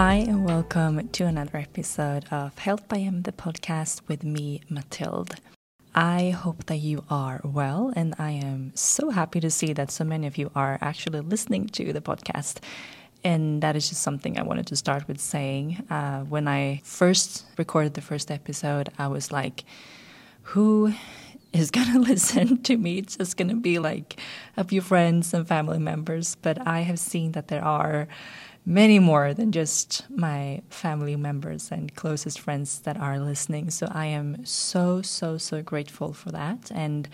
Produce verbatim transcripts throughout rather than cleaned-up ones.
Hi and welcome to another episode of Health by M, the podcast with me, Matilde. I hope that you are well, and I am so happy to see that so many of you are actually listening to the podcast. And that is just something I wanted to start with saying. Uh, when I first recorded the first episode, I was like, who is going to listen to me? It's just going to be like a few friends and family members. But I have seen that there are many more than just my family members and closest friends that are listening. So I am so, so, so grateful for that. And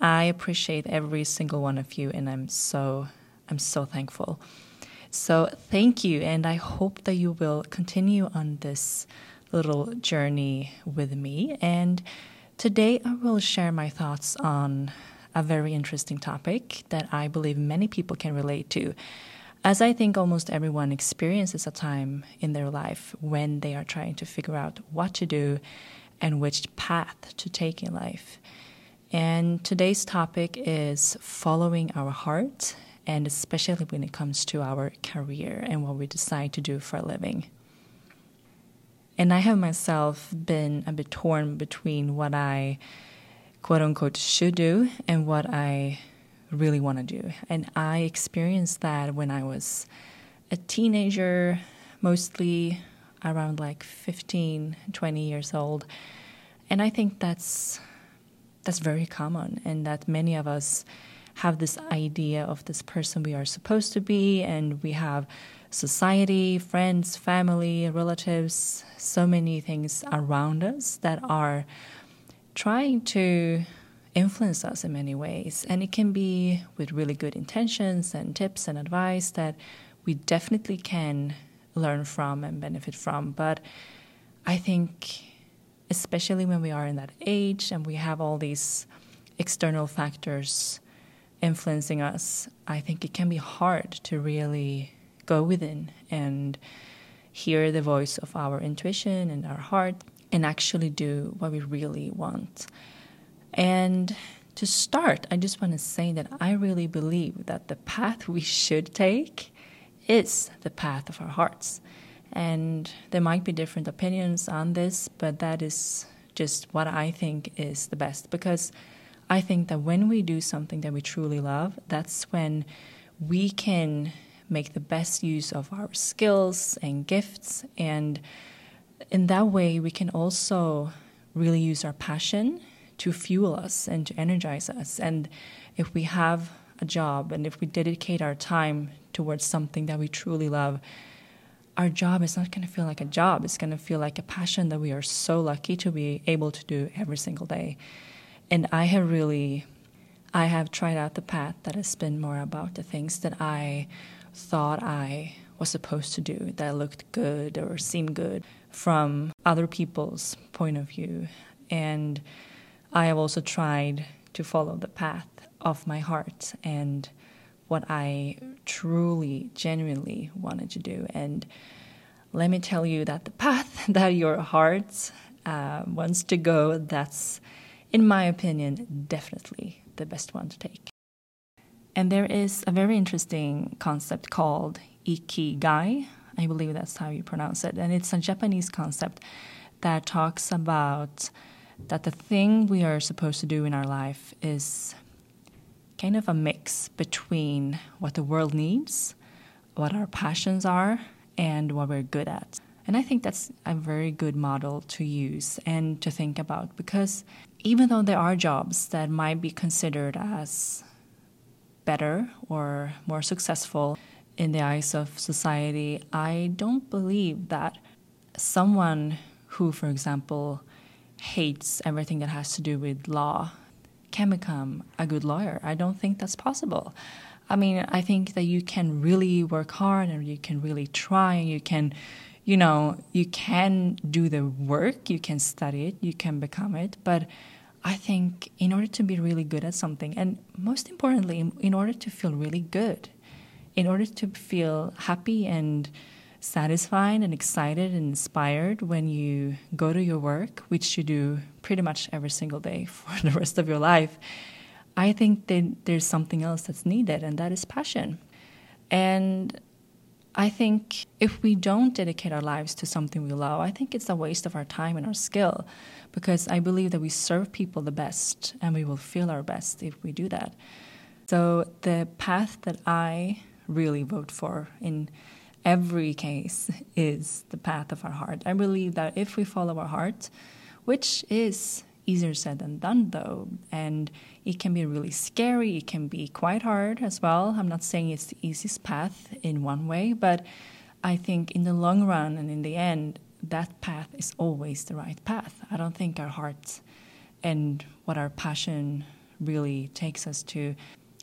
I appreciate every single one of you. And I'm so, I'm so thankful. So thank you. And I hope that you will continue on this little journey with me. And today I will share my thoughts on a very interesting topic that I believe many people can relate to, as I think almost everyone experiences a time in their life when they are trying to figure out what to do and which path to take in life. And today's topic is following our heart, and especially when it comes to our career and what we decide to do for a living. And I have myself been a bit torn between what I, quote unquote, should do and what I really want to do. And I experienced that when I was a teenager, mostly around like fifteen, twenty years old. And I think that's that's very common, and that many of us have this idea of this person we are supposed to be, and we have society, friends, family, relatives, so many things around us that are trying to influence us in many ways. And it can be with really good intentions and tips and advice that we definitely can learn from and benefit from. But I think especially when we are in that age and we have all these external factors influencing us, I think it can be hard to really go within and hear the voice of our intuition and our heart and actually do what we really want. And to start, I just want to say that I really believe that the path we should take is the path of our hearts. And there might be different opinions on this, but that is just what I think is the best. Because I think that when we do something that we truly love, that's when we can make the best use of our skills and gifts. And in that way, we can also really use our passion to fuel us and to energize us. And if we have a job and if we dedicate our time towards something that we truly love, our job is not going to feel like a job. It's going to feel like a passion that we are so lucky to be able to do every single day. And I have really, I have tried out the path that has been more about the things that I thought I was supposed to do, that looked good or seemed good from other people's point of view. And I have also tried to follow the path of my heart and what I truly, genuinely wanted to do. And let me tell you that the path that your heart uh, wants to go, that's, in my opinion, definitely the best one to take. And there is a very interesting concept called ikigai. I believe that's how you pronounce it. And it's a Japanese concept that talks about that the thing we are supposed to do in our life is kind of a mix between what the world needs, what our passions are, and what we're good at. And I think that's a very good model to use and to think about, because even though there are jobs that might be considered as better or more successful in the eyes of society, I don't believe that someone who, for example, hates everything that has to do with law can become a good lawyer. I don't think that's possible. I mean, I think that you can really work hard and you can really try and you can, you know, you can do the work, you can study it, you can become it. But I think in order to be really good at something, and most importantly, in order to feel really good, in order to feel happy and satisfied and excited and inspired when you go to your work, which you do pretty much every single day for the rest of your life, I think that there's something else that's needed, and that is passion. And I think if we don't dedicate our lives to something we love, I think it's a waste of our time and our skill, because I believe that we serve people the best and we will feel our best if we do that. So the path that I really vote for in every case is the path of our heart. I believe that if we follow our heart, which is easier said than done though, and it can be really scary, it can be quite hard as well. I'm not saying it's the easiest path in one way, but I think in the long run and in the end, that path is always the right path. I don't think our heart and what our passion really takes us to,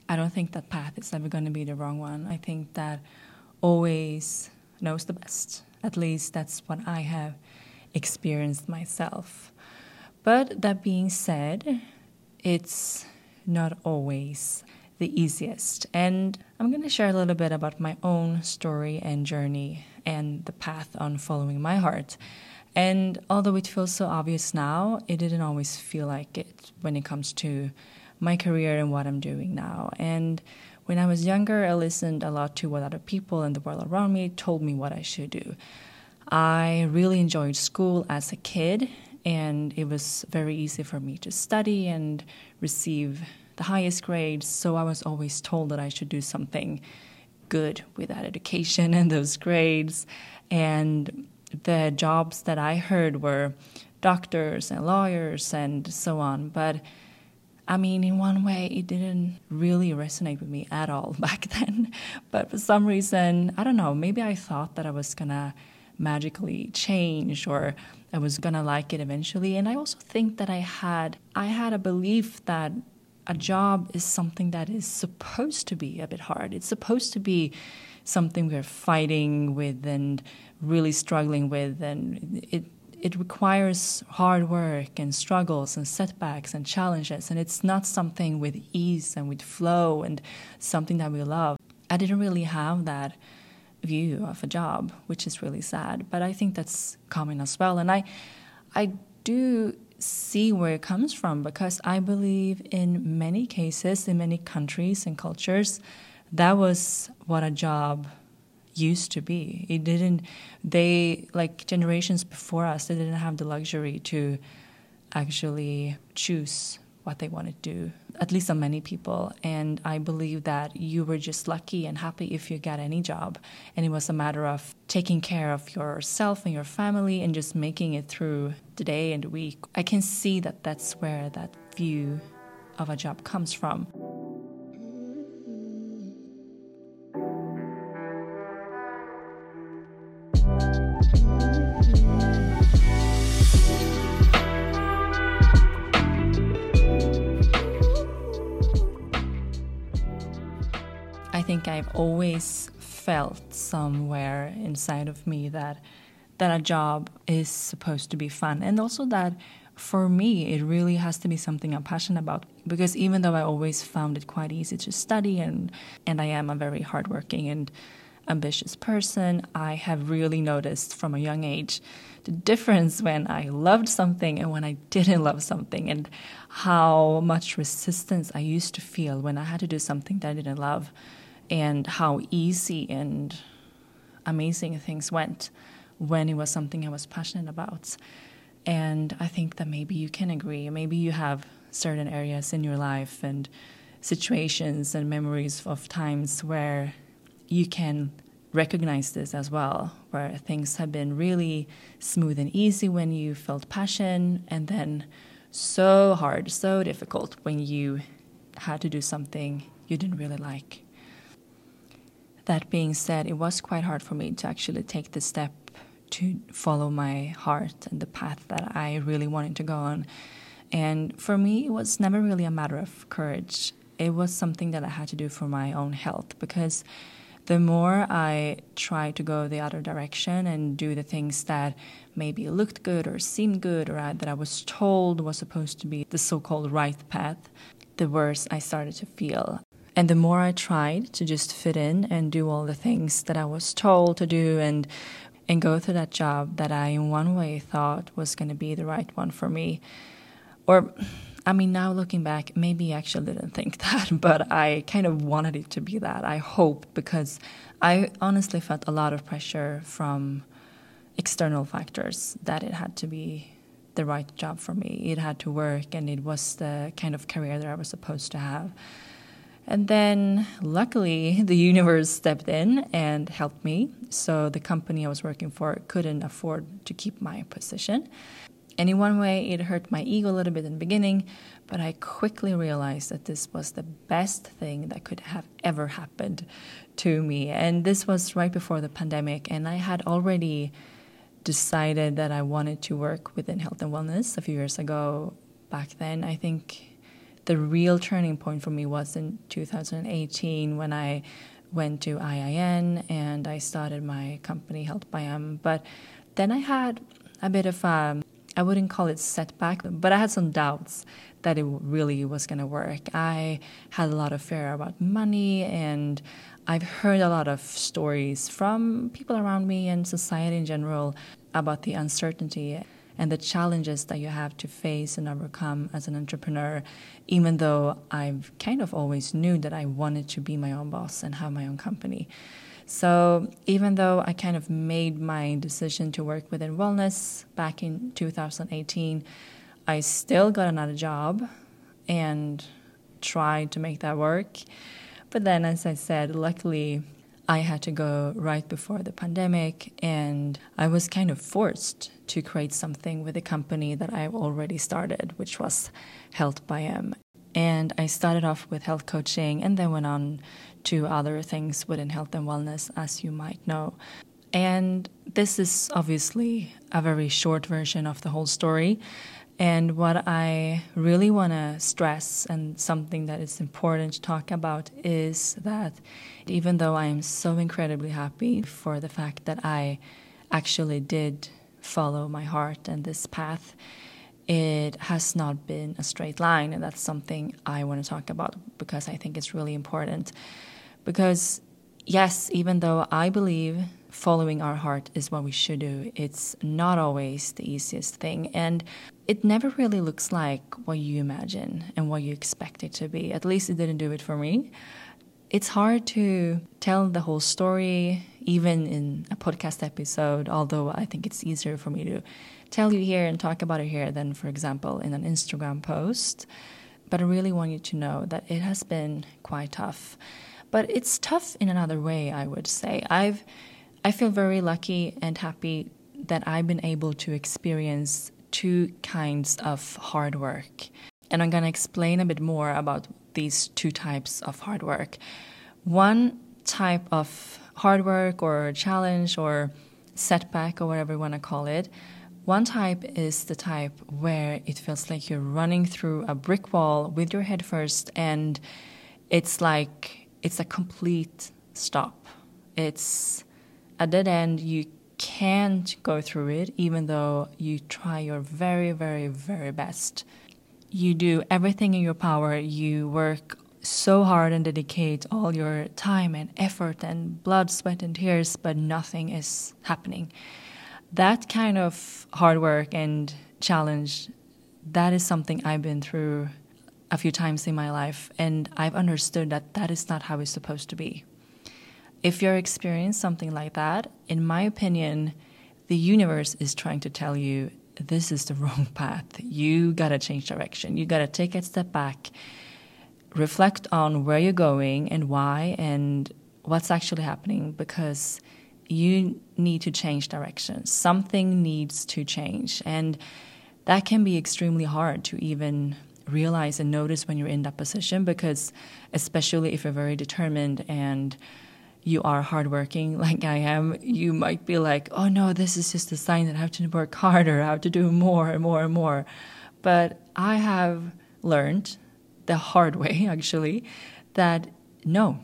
I don't think that path is ever going to be the wrong one. I think that always knows the best. At least that's what I have experienced myself. But that being said, it's not always the easiest. And I'm going to share a little bit about my own story and journey and the path on following my heart. And although it feels so obvious now, it didn't always feel like it when it comes to my career and what I'm doing now. And when I was younger, I listened a lot to what other people in the world around me told me what I should do. I really enjoyed school as a kid, and it was very easy for me to study and receive the highest grades, so I was always told that I should do something good with that education and those grades. And the jobs that I heard were doctors and lawyers and so on, but I mean, in one way, it didn't really resonate with me at all back then. But for some reason, I don't know, maybe I thought that I was going to magically change or I was going to like it eventually. And I also think that I had I had a belief that a job is something that is supposed to be a bit hard. It's supposed to be something we're fighting with and really struggling with, and it It requires hard work and struggles and setbacks and challenges, and it's not something with ease and with flow and something that we love. I didn't really have that view of a job, which is really sad, but I think that's common as well. And I, I do see where it comes from, because I believe in many cases, in many countries and cultures, that was what a job used to be. It didn't, they, like generations before us, they didn't have the luxury to actually choose what they wanted to do, at least on many people. And I believe that you were just lucky and happy if you got any job. And it was a matter of taking care of yourself and your family and just making it through the day and the week. I can see that that's where that view of a job comes from. I think I've always felt somewhere inside of me that that a job is supposed to be fun, and also that for me it really has to be something I'm passionate about, because even though I always found it quite easy to study and and I am a very hardworking and ambitious person, I have really noticed from a young age the difference when I loved something and when I didn't love something, and how much resistance I used to feel when I had to do something that I didn't love, and how easy and amazing things went when it was something I was passionate about. And I think that maybe you can agree. Maybe you have certain areas in your life and situations and memories of times where you can recognize this as well, where things have been really smooth and easy when you felt passion, and then so hard, so difficult when you had to do something you didn't really like. That being said, it was quite hard for me to actually take the step to follow my heart and the path that I really wanted to go on. And for me, it was never really a matter of courage. It was something that I had to do for my own health, because the more I tried to go the other direction and do the things that maybe looked good or seemed good or that I was told was supposed to be the so-called right path, the worse I started to feel. And the more I tried to just fit in and do all the things that I was told to do and and go through that job that I in one way thought was going to be the right one for me, or I mean, now looking back, maybe I actually didn't think that, but I kind of wanted it to be that. I hope, because I honestly felt a lot of pressure from external factors that it had to be the right job for me. It had to work, and it was the kind of career that I was supposed to have. And then luckily the universe stepped in and helped me. So the company I was working for couldn't afford to keep my position. And in one way, it hurt my ego a little bit in the beginning, but I quickly realized that this was the best thing that could have ever happened to me. And this was right before the pandemic, and I had already decided that I wanted to work within health and wellness a few years ago. Back then, I think the real turning point for me was in two thousand eighteen when I went to I I N and I started my company Health by M. But then I had a bit of a, I wouldn't call it setback, but I had some doubts that it really was going to work. I had a lot of fear about money, and I've heard a lot of stories from people around me and society in general about the uncertainty and the challenges that you have to face and overcome as an entrepreneur, even though I've kind of always knew that I wanted to be my own boss and have my own company. So even though I kind of made my decision to work within wellness back in two thousand eighteen, I still got another job and tried to make that work. But then, as I said, luckily I had to go right before the pandemic, and I was kind of forced to create something with a company that I've already started, which was Health by M. And I started off with health coaching and then went on to other things within health and wellness, as you might know. And this is obviously a very short version of the whole story. And what I really want to stress, and something that is important to talk about, is that even though I am so incredibly happy for the fact that I actually did follow my heart and this path, it has not been a straight line. And that's something I want to talk about, because I think it's really important. Because yes, even though I believe following our heart is what we should do, it's not always the easiest thing. And it never really looks like what you imagine and what you expect it to be. At least it didn't do it for me. It's hard to tell the whole story, even in a podcast episode, although I think it's easier for me to tell you here and talk about it here than, for example, in an Instagram post. But I really want you to know that it has been quite tough. But it's tough in another way, I would say. I've, I feel very lucky and happy that I've been able to experience two kinds of hard work. And I'm going to explain a bit more about these two types of hard work. One type of hard work or challenge or setback, or whatever you want to call it, one type is the type where it feels like you're running through a brick wall with your head first, and it's like it's a complete stop. It's a dead end. You can't go through it, even though you try your very, very, very best. You do everything in your power. You work so hard and dedicate all your time and effort and blood, sweat, and tears, but nothing is happening. That kind of hard work and challenge, that is something I've been through a few times in my life, and I've understood that that is not how it's supposed to be. If you're experiencing something like that, in my opinion, the universe is trying to tell you this is the wrong path. You gotta change direction. You gotta take a step back, reflect on where you're going and why and what's actually happening, because you need to change direction. Something needs to change. And that can be extremely hard to even realize and notice when you're in that position, because especially if you're very determined and you are hardworking like I am, you might be like, oh no, this is just a sign that I have to work harder, I have to do more and more and more. But I have learned the hard way, actually, that no,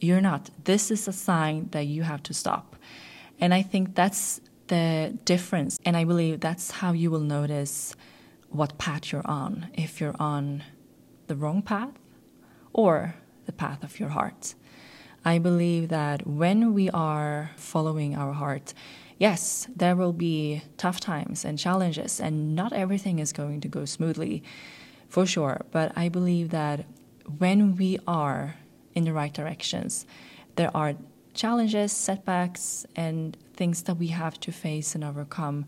you're not. This is a sign that you have to stop. And I think that's the difference. And I believe that's how you will notice what path you're on, if you're on the wrong path or the path of your heart. I believe that when we are following our heart, yes, there will be tough times and challenges, and not everything is going to go smoothly. for sure. But I believe that when we are in the right directions, there are challenges, setbacks, and things that we have to face and overcome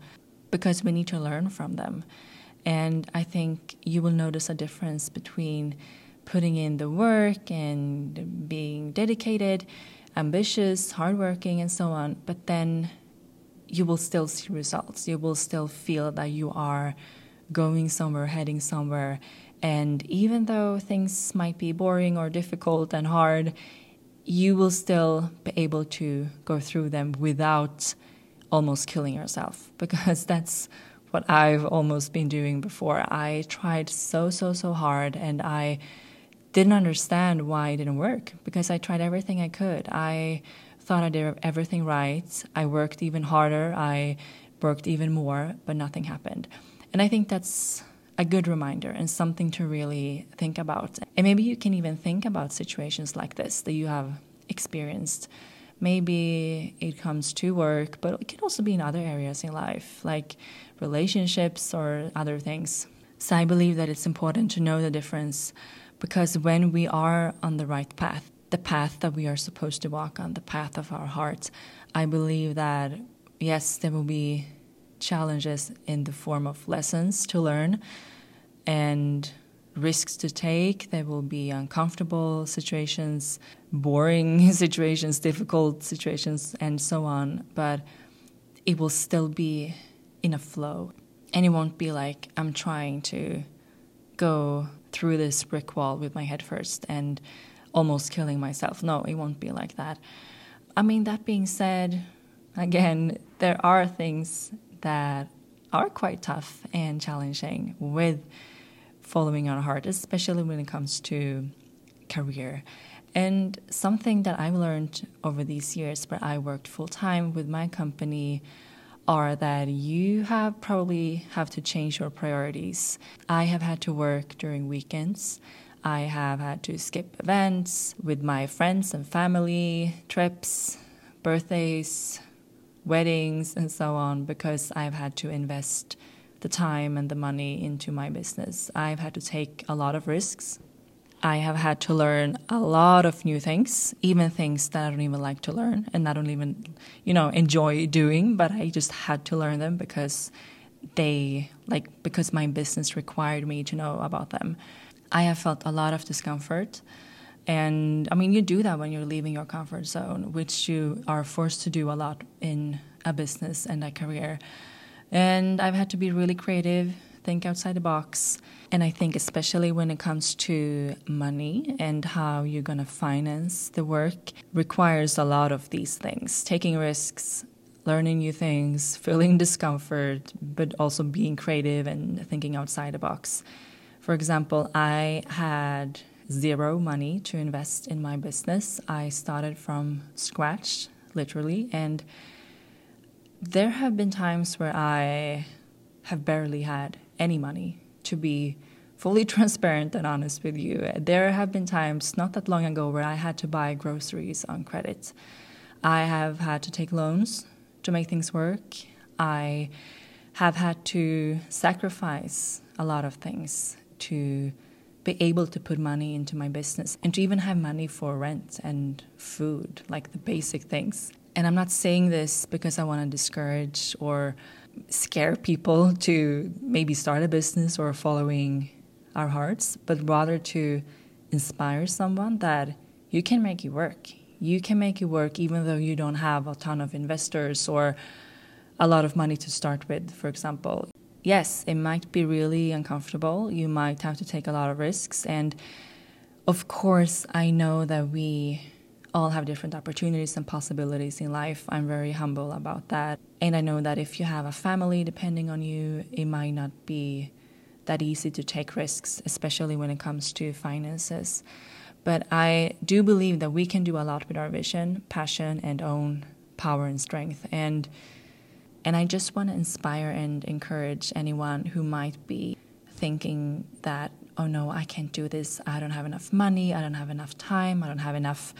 because we need to learn from them. And I think you will notice a difference between putting in the work and being dedicated, ambitious, hardworking, and so on, but then you will still see results. You will still feel that you are going somewhere, heading somewhere. And even though things might be boring or difficult and hard, you will still be able to go through them without almost killing yourself, because that's what I've almost been doing before. I tried so, so, so hard, and I didn't understand why it didn't work, because I tried everything I could. I thought I did everything right. I worked even harder. I worked even more, but nothing happened. And I think that's a good reminder and something to really think about. And maybe you can even think about situations like this that you have experienced. Maybe it comes to work, but it can also be in other areas in life, like relationships or other things. So I believe that it's important to know the difference, because when we are on the right path, the path that we are supposed to walk on, the path of our hearts, I believe that, yes, there will be challenges in the form of lessons to learn and risks to take. There will be uncomfortable situations, boring situations, difficult situations, and so on. But it will still be in a flow. And it won't be like I'm trying to go through this brick wall with my head first and almost killing myself. No, it won't be like that. I mean, that being said, again, there are things that are quite tough and challenging with following our heart, especially when it comes to career. And something that I've learned over these years where I worked full-time with my company are that you have probably have to change your priorities. I have had to work during weekends. I have had to skip events with my friends and family, trips, birthdays, weddings, and so on, because I've had to invest the time and the money into my business. I've had to take a lot of risks. I have had to learn a lot of new things, even things that I don't even like to learn and I don't even, you know, enjoy doing, but I just had to learn them because they, like, because my business required me to know about them. I have felt a lot of discomfort. And I mean, you do that when you're leaving your comfort zone, which you are forced to do a lot in a business and a career. And I've had to be really creative, think outside the box. And I think especially when it comes to money and how you're going to finance the work requires a lot of these things. Taking risks, learning new things, feeling discomfort, but also being creative and thinking outside the box. For example, I had zero money to invest in my business. I started from scratch, literally, and there have been times where I have barely had any money, to be fully transparent and honest with you. There have been times not that long ago where I had to buy groceries on credit. I have had to take loans to make things work. I have had to sacrifice a lot of things to be able to put money into my business and to even have money for rent and food, like the basic things. And I'm not saying this because I want to discourage or scare people to maybe start a business or following our hearts, but rather to inspire someone that you can make it work. You can make it work even though you don't have a ton of investors or a lot of money to start with, for example. Yes, it might be really uncomfortable. You might have to take a lot of risks. And of course, I know that we all have different opportunities and possibilities in life. I'm very humble about that. And I know that if you have a family depending on you, it might not be that easy to take risks, especially when it comes to finances. But I do believe that we can do a lot with our vision, passion, and own power and strength. And and I just want to inspire and encourage anyone who might be thinking that, oh no, I can't do this. I don't have enough money. I don't have enough time. I don't have enough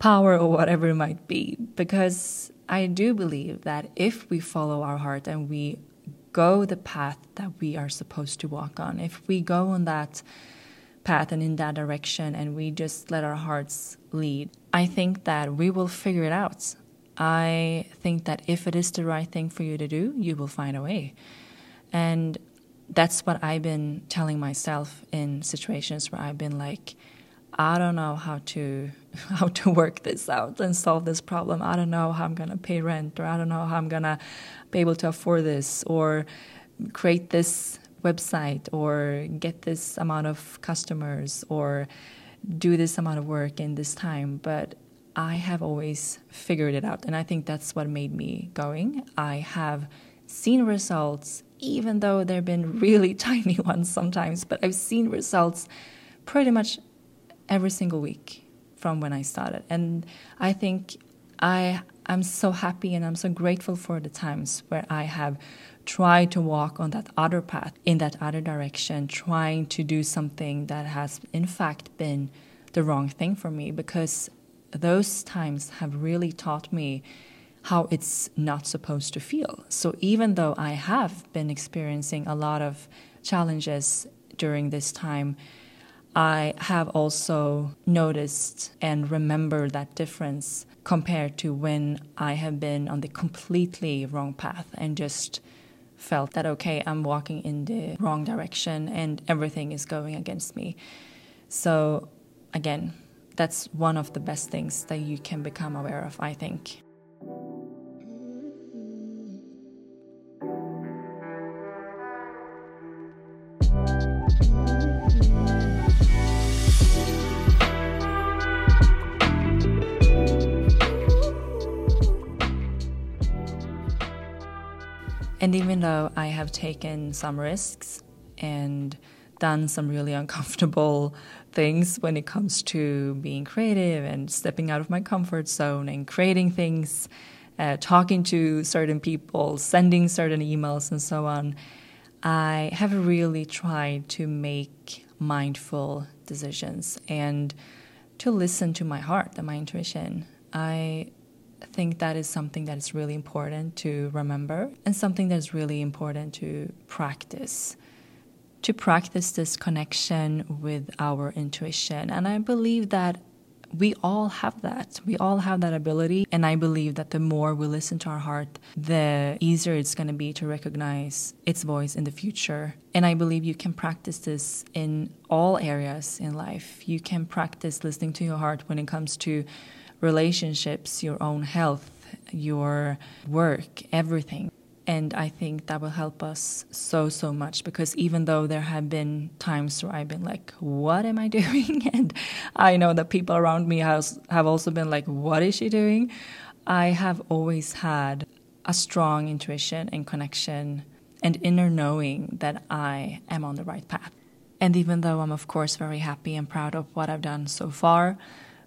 power, or whatever it might be, because I do believe that if we follow our heart and we go the path that we are supposed to walk on. If we go on that path and in that direction and we just let our hearts lead, I think that we will figure it out. I think that if it is the right thing for you to do, you will find a way. And that's what I've been telling myself in situations where I've been like, I don't know how to how to work this out and solve this problem. I don't know how I'm going to pay rent, or I don't know how I'm going to be able to afford this, or create this website, or get this amount of customers, or do this amount of work in this time. But I have always figured it out, and I think that's what made me going. I have seen results, even though there have been really tiny ones sometimes, but I've seen results pretty much every single week from when I started. And I think I am so happy and I'm so grateful for the times where I have tried to walk on that other path, in that other direction, trying to do something that has in fact been the wrong thing for me, because those times have really taught me how it's not supposed to feel. So even though I have been experiencing a lot of challenges during this time, I have also noticed and remembered that difference compared to when I have been on the completely wrong path and just felt that, okay, I'm walking in the wrong direction and everything is going against me. So again, that's one of the best things that you can become aware of, I think. And even though I have taken some risks and done some really uncomfortable things when it comes to being creative and stepping out of my comfort zone and creating things, uh, talking to certain people, sending certain emails and so on, I have really tried to make mindful decisions and to listen to my heart and my intuition. I think that is something that is really important to remember, and something that is really important to practice, to practice this connection with our intuition. And I believe that we all have that. We all have that ability. And I believe that the more we listen to our heart, the easier it's going to be to recognize its voice in the future. And I believe you can practice this in all areas in life. You can practice listening to your heart when it comes to relationships, your own health, your work, everything. And I think that will help us so, so much, because even though there have been times where I've been like, what am I doing? And I know that people around me has, have also been like, what is she doing? I have always had a strong intuition and connection and inner knowing that I am on the right path. And even though I'm, of course, very happy and proud of what I've done so far,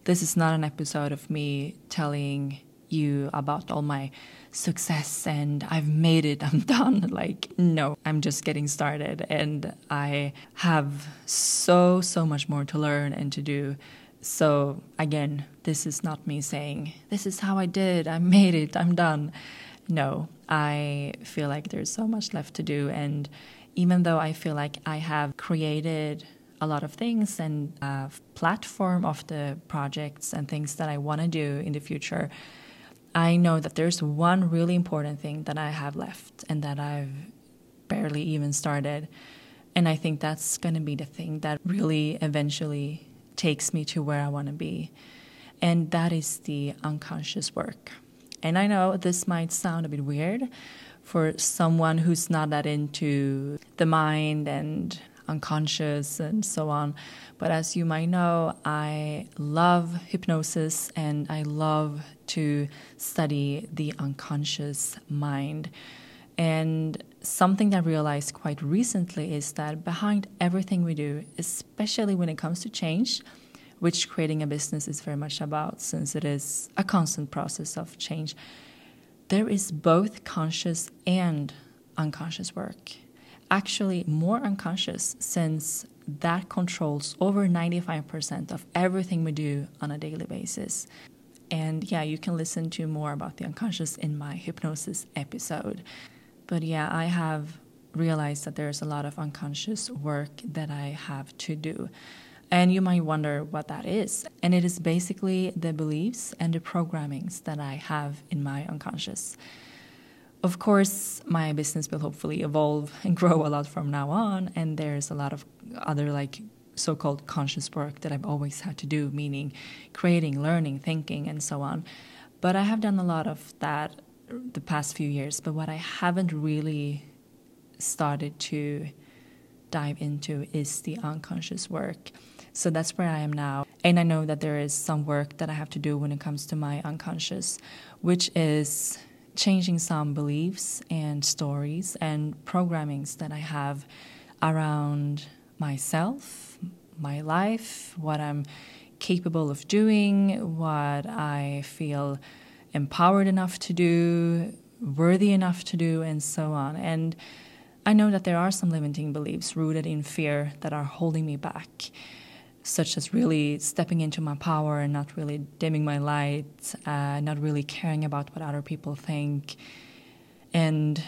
this is not an episode of me telling you about all my success and I've made it, I'm done. Like, no, I'm just getting started, and I have so, so much more to learn and to do. So again, this is not me saying, this is how I did, I made it, I'm done. No, I feel like there's so much left to do. And even though I feel like I have created a lot of things and a platform of the projects and things that I want to do in the future, I know that there's one really important thing that I have left and that I've barely even started. And I think that's going to be the thing that really eventually takes me to where I want to be. And that is the unconscious work. And I know this might sound a bit weird for someone who's not that into the mind and unconscious and so on. But as you might know, I love hypnosis and I love to study the unconscious mind. And something I realized quite recently is that behind everything we do, especially when it comes to change, which creating a business is very much about, since it is a constant process of change, there is both conscious and unconscious work. Actually more unconscious, since that controls over ninety-five percent of everything we do on a daily basis. And yeah, you can listen to more about the unconscious in my hypnosis episode. But yeah, I have realized that there's a lot of unconscious work that I have to do. And you might wonder what that is. And it is basically the beliefs and the programmings that I have in my unconscious. Of course, my business will hopefully evolve and grow a lot from now on. And there's a lot of other like so-called conscious work that I've always had to do, meaning creating, learning, thinking, and so on. But I have done a lot of that the past few years. But what I haven't really started to dive into is the unconscious work. So that's where I am now. And I know that there is some work that I have to do when it comes to my unconscious, which is changing some beliefs and stories and programmings that I have around myself, my life, what I'm capable of doing, what I feel empowered enough to do, worthy enough to do, and so on. And I know that there are some limiting beliefs rooted in fear that are holding me back, such as really stepping into my power and not really dimming my light, uh, not really caring about what other people think. And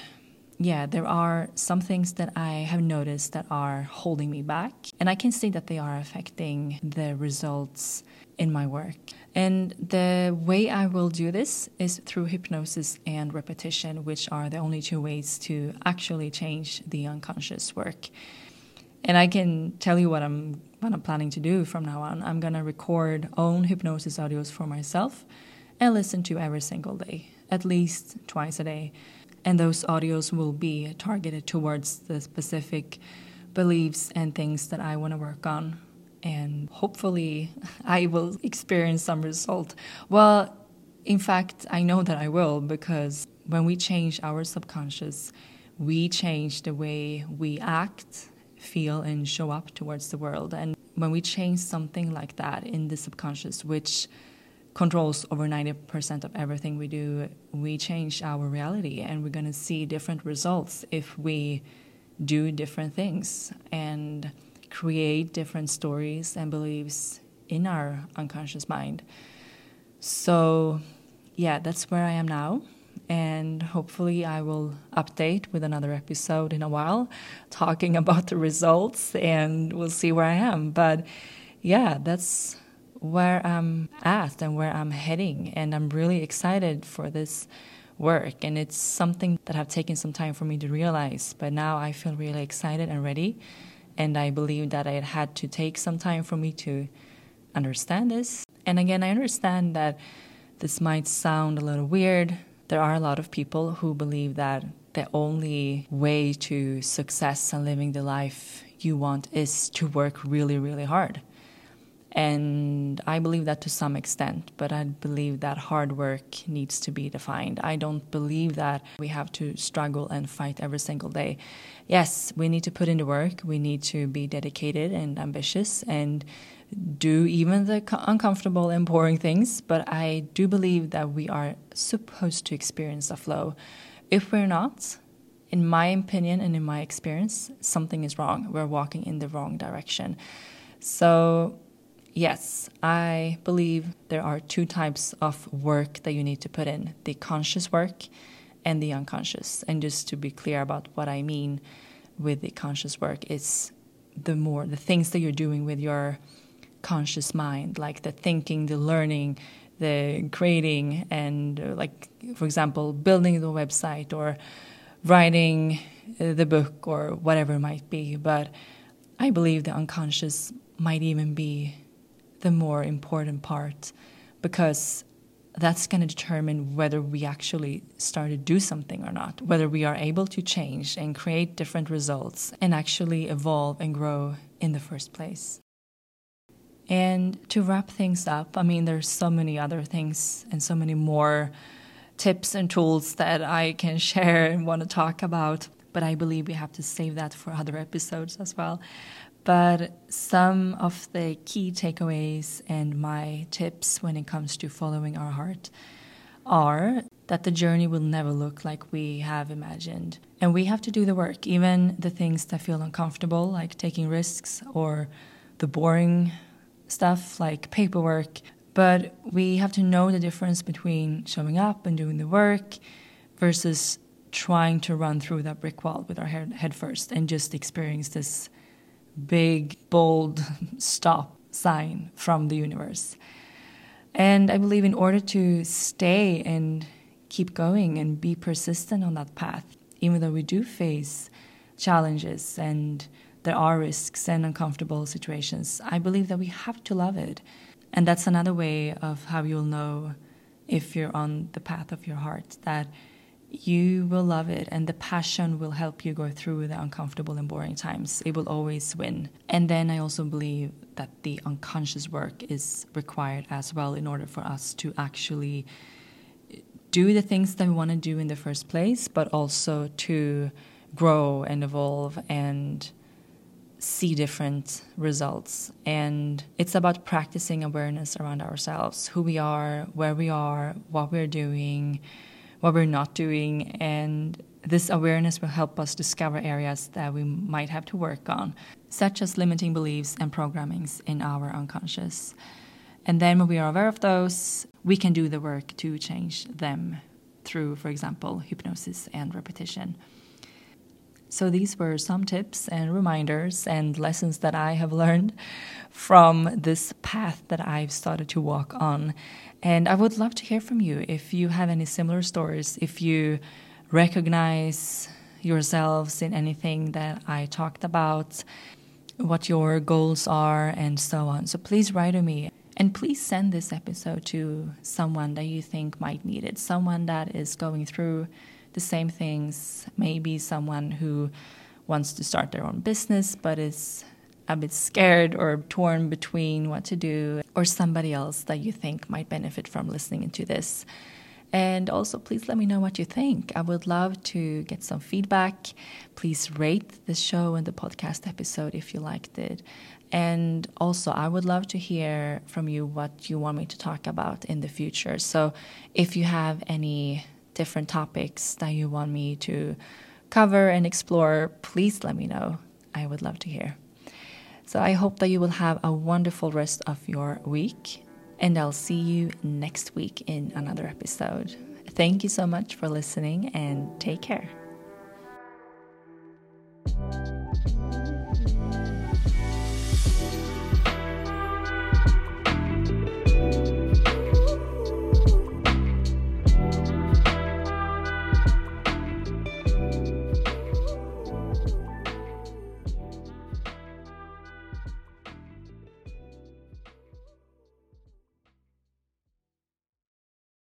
yeah, there are some things that I have noticed that are holding me back, and I can see that they are affecting the results in my work. And the way I will do this is through hypnosis and repetition, which are the only two ways to actually change the unconscious work. And I can tell you what I'm what I'm planning to do from now on. I'm gonna record own hypnosis audios for myself and listen to every single day, at least twice a day. And those audios will be targeted towards the specific beliefs and things that I want to work on. And hopefully I will experience some result. Well, in fact, I know that I will, because when we change our subconscious, we change the way we act, feel, and show up towards the world. And when we change something like that in the subconscious, which controls over ninety percent of everything we do, we change our reality, and we're going to see different results if we do different things and create different stories and beliefs in our unconscious mind. So yeah, that's where I am now. And hopefully I will update with another episode in a while, talking about the results, and we'll see where I am. But yeah, that's where I'm at and where I'm heading. And I'm really excited for this work. And it's something that have taken some time for me to realize. But now I feel really excited and ready. And I believe that it had to take some time for me to understand this. And again, I understand that this might sound a little weird. There are a lot of people who believe that the only way to success and living the life you want is to work really, really hard. And I believe that to some extent, but I believe that hard work needs to be defined. I don't believe that we have to struggle and fight every single day. Yes, we need to put in the work. We need to be dedicated and ambitious and do even the uncomfortable and boring things. But I do believe that we are supposed to experience a flow. If we're not, in my opinion and in my experience, something is wrong. We're walking in the wrong direction. So yes, I believe there are two types of work that you need to put in, the conscious work and the unconscious. And just to be clear about what I mean with the conscious work, it's the more the things that you're doing with your conscious mind, like the thinking, the learning, the creating, and like, for example, building the website or writing the book or whatever it might be. But I believe the unconscious might even be the more important part, because that's going to determine whether we actually start to do something or not, whether we are able to change and create different results and actually evolve and grow in the first place. And to wrap things up, I mean, there's so many other things and so many more tips and tools that I can share and want to talk about, but I believe we have to save that for other episodes as well. But some of the key takeaways and my tips when it comes to following our heart are that the journey will never look like we have imagined. And we have to do the work, even the things that feel uncomfortable, like taking risks, or the boring stuff like paperwork. But we have to know the difference between showing up and doing the work versus trying to run through that brick wall with our head first and just experience this big, bold stop sign from the universe. And I believe in order to stay and keep going and be persistent on that path, even though we do face challenges and there are risks and uncomfortable situations, I believe that we have to love it. And that's another way of how you'll know if you're on the path of your heart, that you will love it and the passion will help you go through the uncomfortable and boring times. It will always win. And then I also believe that the unconscious work is required as well in order for us to actually do the things that we want to do in the first place, but also to grow and evolve and see different results. And it's about practicing awareness around ourselves, who we are, where we are, what we're doing, what we're not doing. And this awareness will help us discover areas that we might have to work on, such as limiting beliefs and programmings in our unconscious. And then when we are aware of those, we can do the work to change them through, for example, hypnosis and repetition. So these were some tips and reminders and lessons that I have learned from this path that I've started to walk on. And I would love to hear from you if you have any similar stories, if you recognize yourselves in anything that I talked about, what your goals are, and so on. So please write to me. And please send this episode to someone that you think might need it, someone that is going through the same things, maybe someone who wants to start their own business but is a bit scared or torn between what to do, or somebody else that you think might benefit from listening to this. And also, please let me know what you think. I would love to get some feedback. Please rate the show and the podcast episode if you liked it. And also, I would love to hear from you what you want me to talk about in the future. So if you have any different topics that you want me to cover and explore, please let me know. I would love to hear. So I hope that you will have a wonderful rest of your week, and I'll see you next week in another episode. Thank you so much for listening, and take care.